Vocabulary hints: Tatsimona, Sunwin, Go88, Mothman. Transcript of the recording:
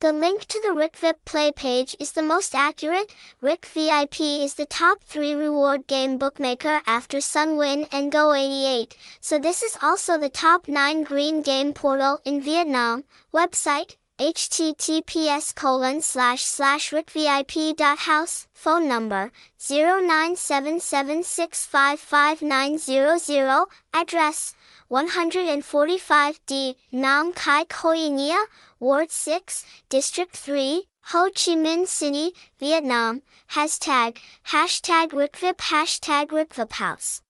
The link to the Rikvip Play page is the most accurate. Rikvip is the top 3 reward game bookmaker after Sunwin and Go88, so this is also the top 9 green game portal in Vietnam. Website, https://rikvip.house, phone number 0977655900, address 145D Nam Kai Khoi Nia, Ward 6, District 3, Ho Chi Minh City, Vietnam. Hashtag Rikvip, #Rikviphouse.